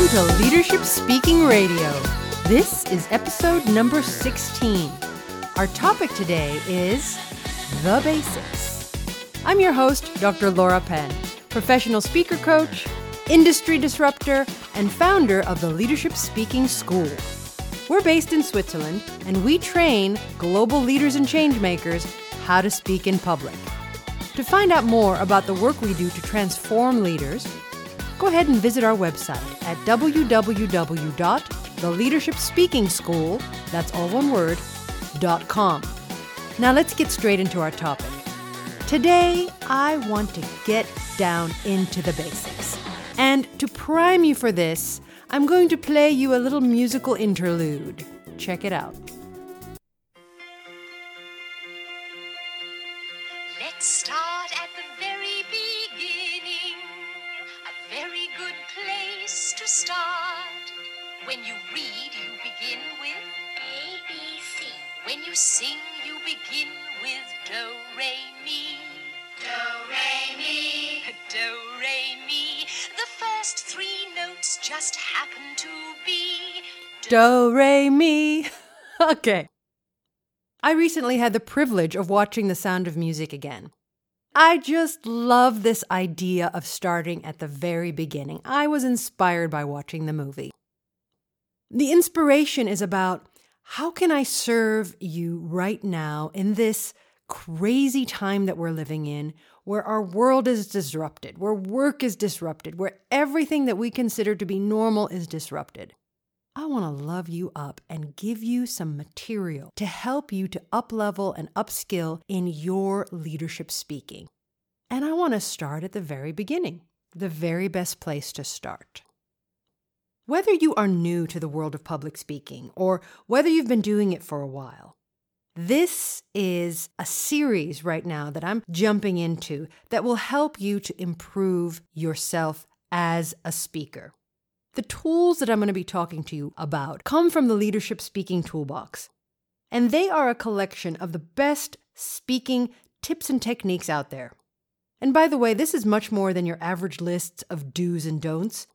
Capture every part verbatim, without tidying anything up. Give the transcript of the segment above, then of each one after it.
Welcome to Leadership Speaking Radio. This is episode number sixteen. Our topic today is The Basics. I'm your host, Doctor Laura Penn, professional speaker coach, industry disruptor, and founder of the Leadership Speaking School. We're based in Switzerland, and we train global leaders and changemakers how to speak in public. To find out more about the work we do to transform leaders, go ahead and visit our website at w w w dot the leadership speaking school, that's all one word, dot com. Now let's get straight into our topic. Today, I want to get down into the basics. And to prime you for this, I'm going to play you a little musical interlude. Check it out. Let's start at the very beginning, a very good place to start. When you read, you begin with A B C. When you sing, you begin with Do, Re, Mi. Do, Re, Mi. Do, Re, Mi. The first three notes just happen to be Do, Re, Mi. Okay. I recently had the privilege of watching The Sound of Music again. I just love this idea of starting at the very beginning. I was inspired by watching the movie. The inspiration is about how can I serve you right now in this crazy time that we're living in, where our world is disrupted, where work is disrupted, where everything that we consider to be normal is disrupted. I want to love you up and give you some material to help you to up-level and upskill in your leadership speaking. And I want to start at the very beginning, the very best place to start. Whether you are new to the world of public speaking or whether you've been doing it for a while, this is a series right now that I'm jumping into that will help you to improve yourself as a speaker. The tools that I'm going to be talking to you about come from the Leadership Speaking Toolbox, and they are a collection of the best speaking tips and techniques out there. And by the way, this is much more than your average lists of do's and don'ts.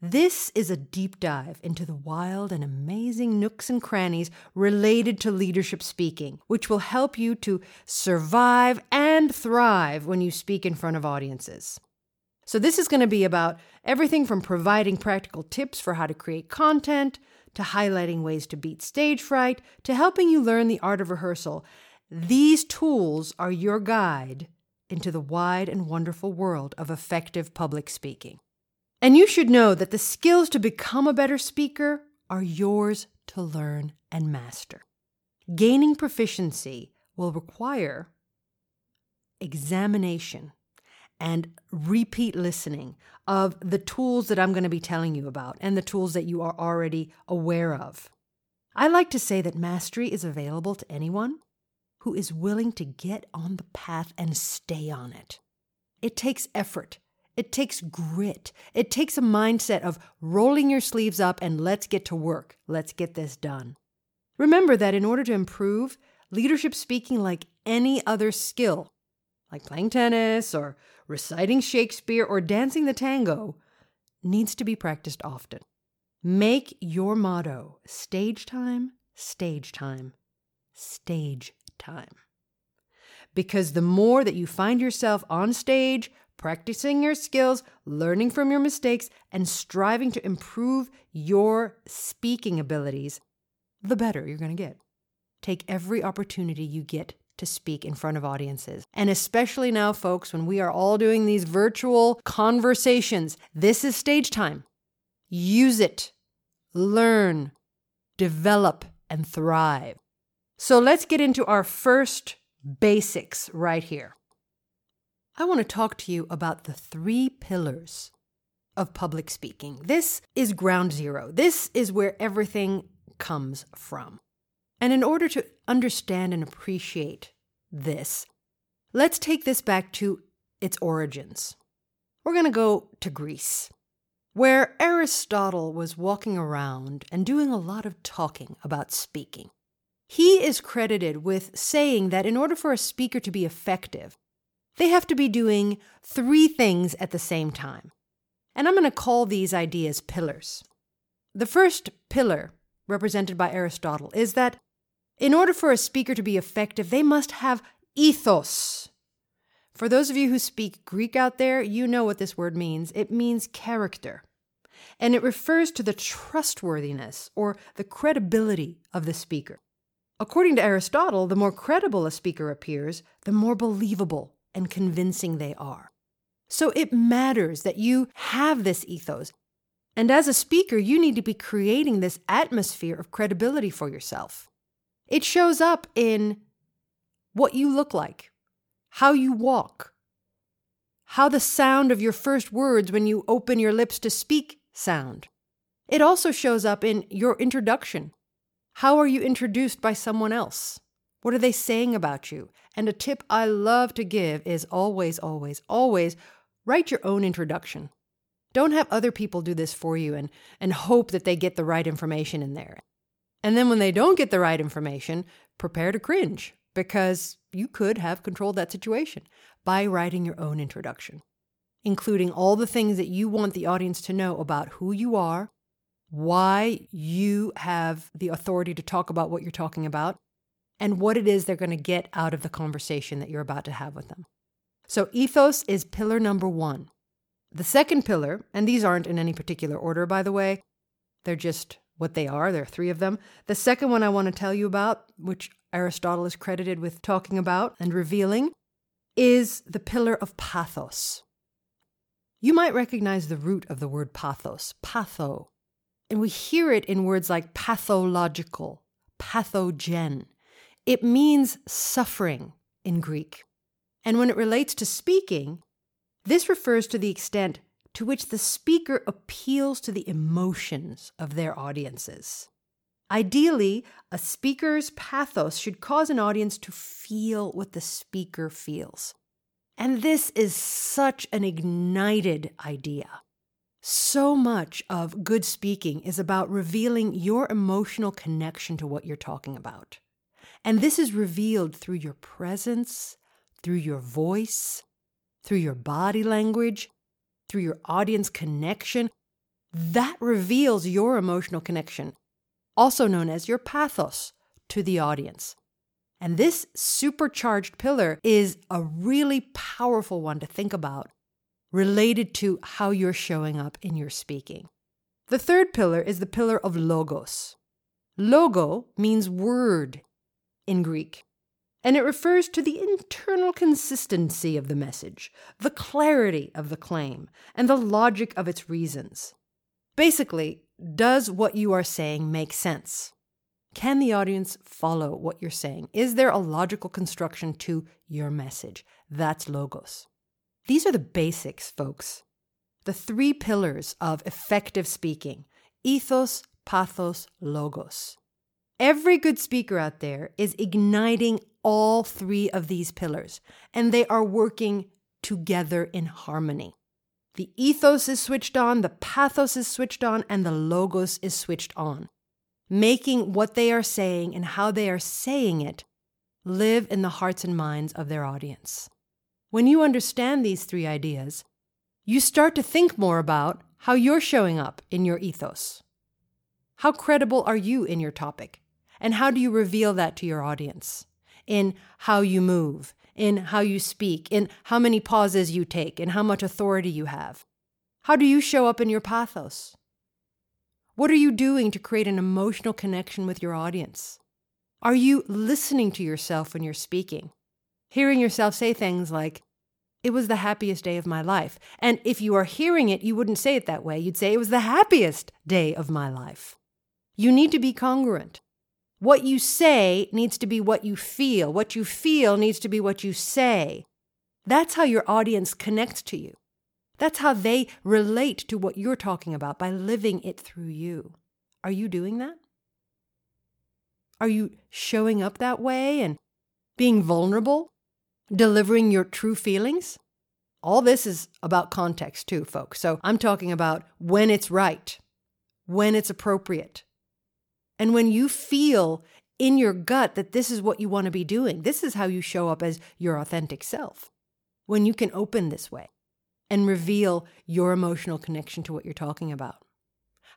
This is a deep dive into the wild and amazing nooks and crannies related to leadership speaking, which will help you to survive and thrive when you speak in front of audiences. So this is going to be about everything from providing practical tips for how to create content, to highlighting ways to beat stage fright, to helping you learn the art of rehearsal. These tools are your guide into the wide and wonderful world of effective public speaking. And you should know that the skills to become a better speaker are yours to learn and master. Gaining proficiency will require examination and repeat listening of the tools that I'm going to be telling you about and the tools that you are already aware of. I like to say that mastery is available to anyone who is willing to get on the path and stay on it. It takes effort. It takes grit. It takes a mindset of rolling your sleeves up and let's get to work. Let's get this done. Remember that in order to improve, leadership speaking, like any other skill, like playing tennis or reciting Shakespeare or dancing the tango, needs to be practiced often. Make your motto stage time, stage time, stage time. Because the more that you find yourself on stage, practicing your skills, learning from your mistakes, and striving to improve your speaking abilities, the better you're going to get. Take every opportunity you get to speak in front of audiences. And especially now, folks, when we are all doing these virtual conversations, this is stage time. Use it, learn, develop, and thrive. So let's get into our first basics right here. I want to talk to you about the three pillars of public speaking. This is ground zero. This is where everything comes from. And in order to understand and appreciate this, let's take this back to its origins. We're going to go to Greece, where Aristotle was walking around and doing a lot of talking about speaking. He is credited with saying that in order for a speaker to be effective, they have to be doing three things at the same time. And I'm going to call these ideas pillars. The first pillar, represented by Aristotle, is that in order for a speaker to be effective, they must have ethos. For those of you who speak Greek out there, you know what this word means. It means character. And it refers to the trustworthiness or the credibility of the speaker. According to Aristotle, the more credible a speaker appears, the more believable and convincing they are. So it matters that you have this ethos. And as a speaker, you need to be creating this atmosphere of credibility for yourself. It shows up in what you look like, how you walk, how the sound of your first words when you open your lips to speak sound. It also shows up in your introduction. How are you introduced by someone else? What are they saying about you? And a tip I love to give is always, always, always write your own introduction. Don't have other people do this for you and, and hope that they get the right information in there. And then when they don't get the right information, prepare to cringe, because you could have controlled that situation by writing your own introduction, including all the things that you want the audience to know about who you are, why you have the authority to talk about what you're talking about, and what it is they're going to get out of the conversation that you're about to have with them. So ethos is pillar number one. The second pillar, and these aren't in any particular order, by the way, they're just what they are. There are three of them. The second one I want to tell you about, which Aristotle is credited with talking about and revealing, is the pillar of pathos. You might recognize the root of the word pathos, patho, and we hear it in words like pathological, pathogen. It means suffering in Greek. And when it relates to speaking, this refers to the extent to which the speaker appeals to the emotions of their audiences. Ideally, a speaker's pathos should cause an audience to feel what the speaker feels. And this is such an ignited idea. So much of good speaking is about revealing your emotional connection to what you're talking about. And this is revealed through your presence, through your voice, through your body language, through your audience connection. That reveals your emotional connection, also known as your pathos, to the audience. And this supercharged pillar is a really powerful one to think about related to how you're showing up in your speaking. The third pillar is the pillar of logos. Logo means word in Greek, and it refers to the internal consistency of the message, the clarity of the claim, and the logic of its reasons. Basically, does what you are saying make sense? Can the audience follow what you're saying? Is there a logical construction to your message? That's logos. These are the basics, folks. The three pillars of effective speaking: ethos, pathos, logos. Every good speaker out there is igniting all three of these pillars, and they are working together in harmony. The ethos is switched on, the pathos is switched on, and the logos is switched on, making what they are saying and how they are saying it live in the hearts and minds of their audience. When you understand these three ideas, you start to think more about how you're showing up in your ethos. How credible are you in your topic? And how do you reveal that to your audience? In how you move, in how you speak, in how many pauses you take, and how much authority you have. How do you show up in your pathos? What are you doing to create an emotional connection with your audience? Are you listening to yourself when you're speaking? Hearing yourself say things like, "It was the happiest day of my life." And if you are hearing it, you wouldn't say it that way. You'd say, "It was the happiest day of my life." You need to be congruent. What you say needs to be what you feel. What you feel needs to be what you say. That's how your audience connects to you. That's how they relate to what you're talking about, by living it through you. Are you doing that? Are you showing up that way and being vulnerable, delivering your true feelings? All this is about context too, folks. So I'm talking about when it's right, when it's appropriate. And when you feel in your gut that this is what you want to be doing, this is how you show up as your authentic self. When you can open this way, and reveal your emotional connection to what you're talking about.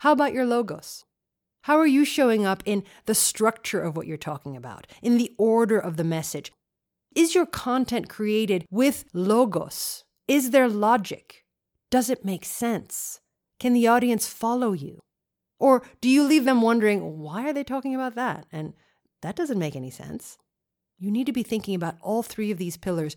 How about your logos? How are you showing up in the structure of what you're talking about, in the order of the message? Is your content created with logos? Is there logic? Does it make sense? Can the audience follow you? Or do you leave them wondering, why are they talking about that? And that doesn't make any sense. You need to be thinking about all three of these pillars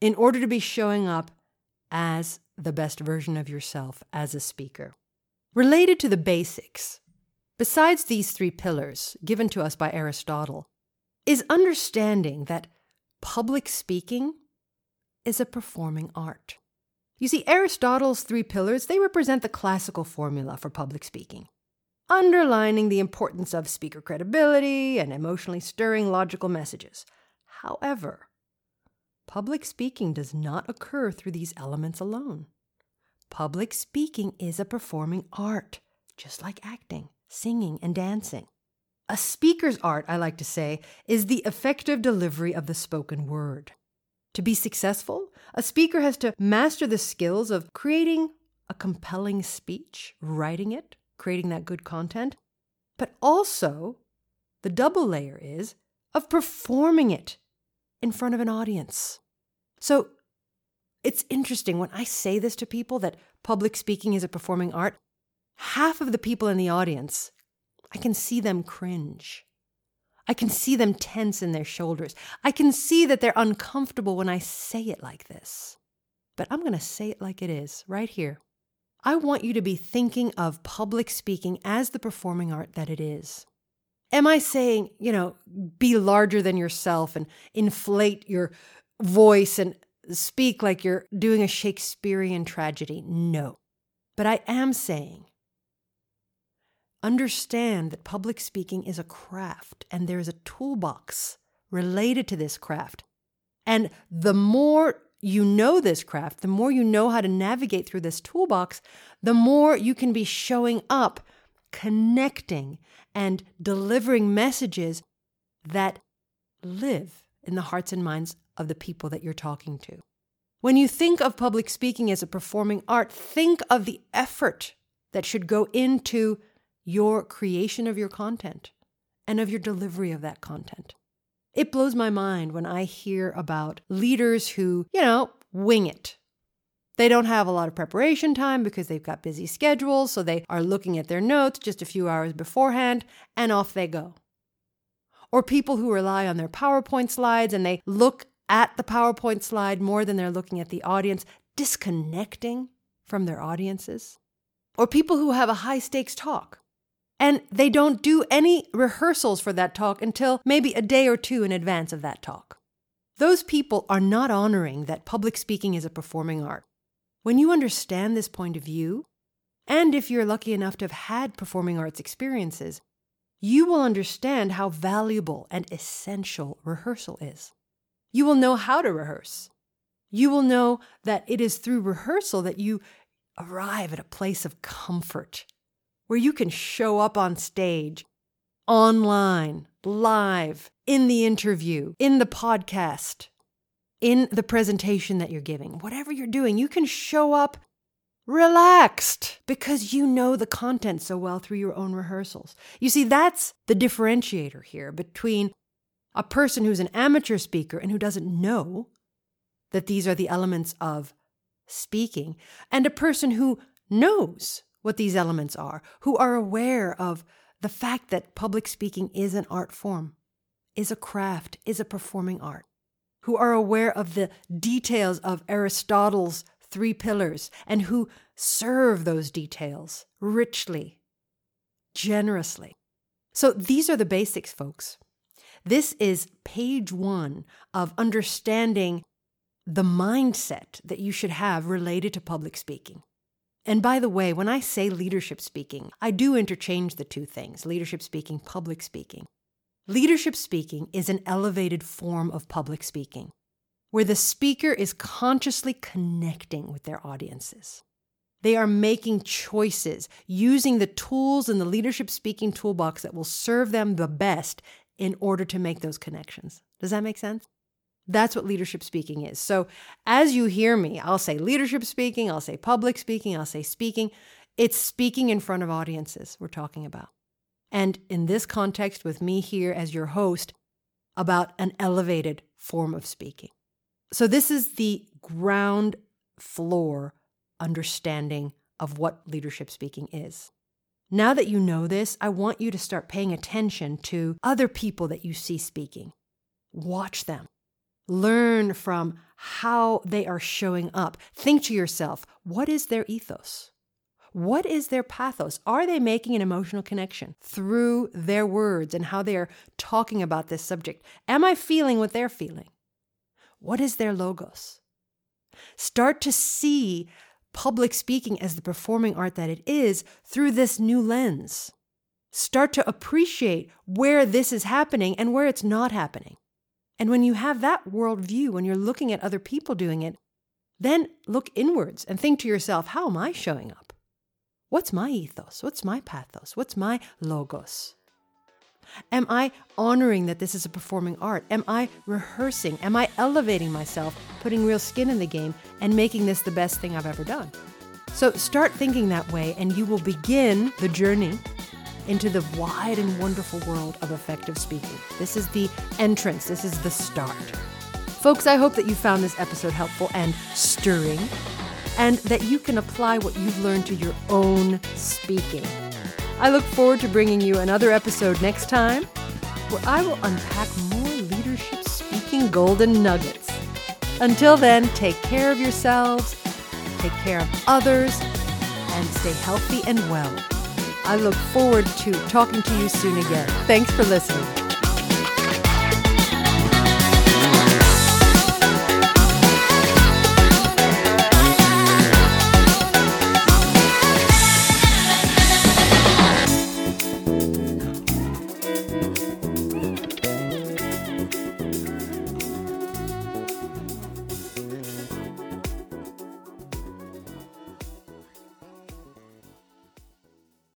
in order to be showing up as the best version of yourself as a speaker. Related to the basics, besides these three pillars given to us by Aristotle, is understanding that public speaking is a performing art. You see, Aristotle's three pillars, they represent the classical formula for public speaking, underlining the importance of speaker credibility and emotionally stirring logical messages. However, public speaking does not occur through these elements alone. Public speaking is a performing art, just like acting, singing, and dancing. A speaker's art, I like to say, is the effective delivery of the spoken word. To be successful, a speaker has to master the skills of creating a compelling speech, writing it, creating that good content, but also the double layer is of performing it in front of an audience. So it's interesting when I say this to people that public speaking is a performing art, half of the people in the audience, I can see them cringe. I can see them tense in their shoulders. I can see that they're uncomfortable when I say it like this. But I'm going to say it like it is, right here. I want you to be thinking of public speaking as the performing art that it is. Am I saying, you know, be larger than yourself and inflate your voice and speak like you're doing a Shakespearean tragedy? No. But I am saying, understand that public speaking is a craft and there is a toolbox related to this craft. And the more you know this craft, the more you know how to navigate through this toolbox, the more you can be showing up, connecting and delivering messages that live in the hearts and minds of the people that you're talking to. When you think of public speaking as a performing art, think of the effort that should go into your creation of your content and of your delivery of that content. It blows my mind when I hear about leaders who, you know, wing it. They don't have a lot of preparation time because they've got busy schedules, so they are looking at their notes just a few hours beforehand, and off they go. Or people who rely on their PowerPoint slides and they look at the PowerPoint slide more than they're looking at the audience, disconnecting from their audiences. Or people who have a high-stakes talk and they don't do any rehearsals for that talk until maybe a day or two in advance of that talk. Those people are not honoring that public speaking is a performing art. When you understand this point of view, and if you're lucky enough to have had performing arts experiences, you will understand how valuable and essential rehearsal is. You will know how to rehearse. You will know that it is through rehearsal that you arrive at a place of comfort where you can show up on stage, online, live, in the interview, in the podcast, in the presentation that you're giving, whatever you're doing, you can show up relaxed because you know the content so well through your own rehearsals. You see, that's the differentiator here between a person who's an amateur speaker and who doesn't know that these are the elements of speaking and a person who knows what these elements are, who are aware of the fact that public speaking is an art form, is a craft, is a performing art, who are aware of the details of Aristotle's three pillars and who serve those details richly, generously. So these are the basics, folks. This is page one of understanding the mindset that you should have related to public speaking. And by the way, when I say leadership speaking, I do interchange the two things, leadership speaking, public speaking. Leadership speaking is an elevated form of public speaking, where the speaker is consciously connecting with their audiences. They are making choices, using the tools in the leadership speaking toolbox that will serve them the best in order to make those connections. Does that make sense? That's what leadership speaking is. So as you hear me, I'll say leadership speaking, I'll say public speaking, I'll say speaking. It's speaking in front of audiences we're talking about. And in this context, with me here as your host, about an elevated form of speaking. So this is the ground floor understanding of what leadership speaking is. Now that you know this, I want you to start paying attention to other people that you see speaking. Watch them. Learn from how they are showing up. Think to yourself, what is their ethos? What is their pathos? Are they making an emotional connection through their words and how they are talking about this subject? Am I feeling what they're feeling? What is their logos? Start to see public speaking as the performing art that it is through this new lens. Start to appreciate where this is happening and where it's not happening. And when you have that worldview, when you're looking at other people doing it, then look inwards and think to yourself, how am I showing up? What's my ethos? What's my pathos? What's my logos? Am I honoring that this is a performing art? Am I rehearsing? Am I elevating myself, putting real skin in the game, and making this the best thing I've ever done? So start thinking that way, and you will begin the journey into the wide and wonderful world of effective speaking. This is the entrance. This is the start. Folks, I hope that you found this episode helpful and stirring, and that you can apply what you've learned to your own speaking. I look forward to bringing you another episode next time, where I will unpack more leadership speaking golden nuggets. Until then, take care of yourselves, take care of others, and stay healthy and well. I look forward to talking to you soon again. Thanks for listening.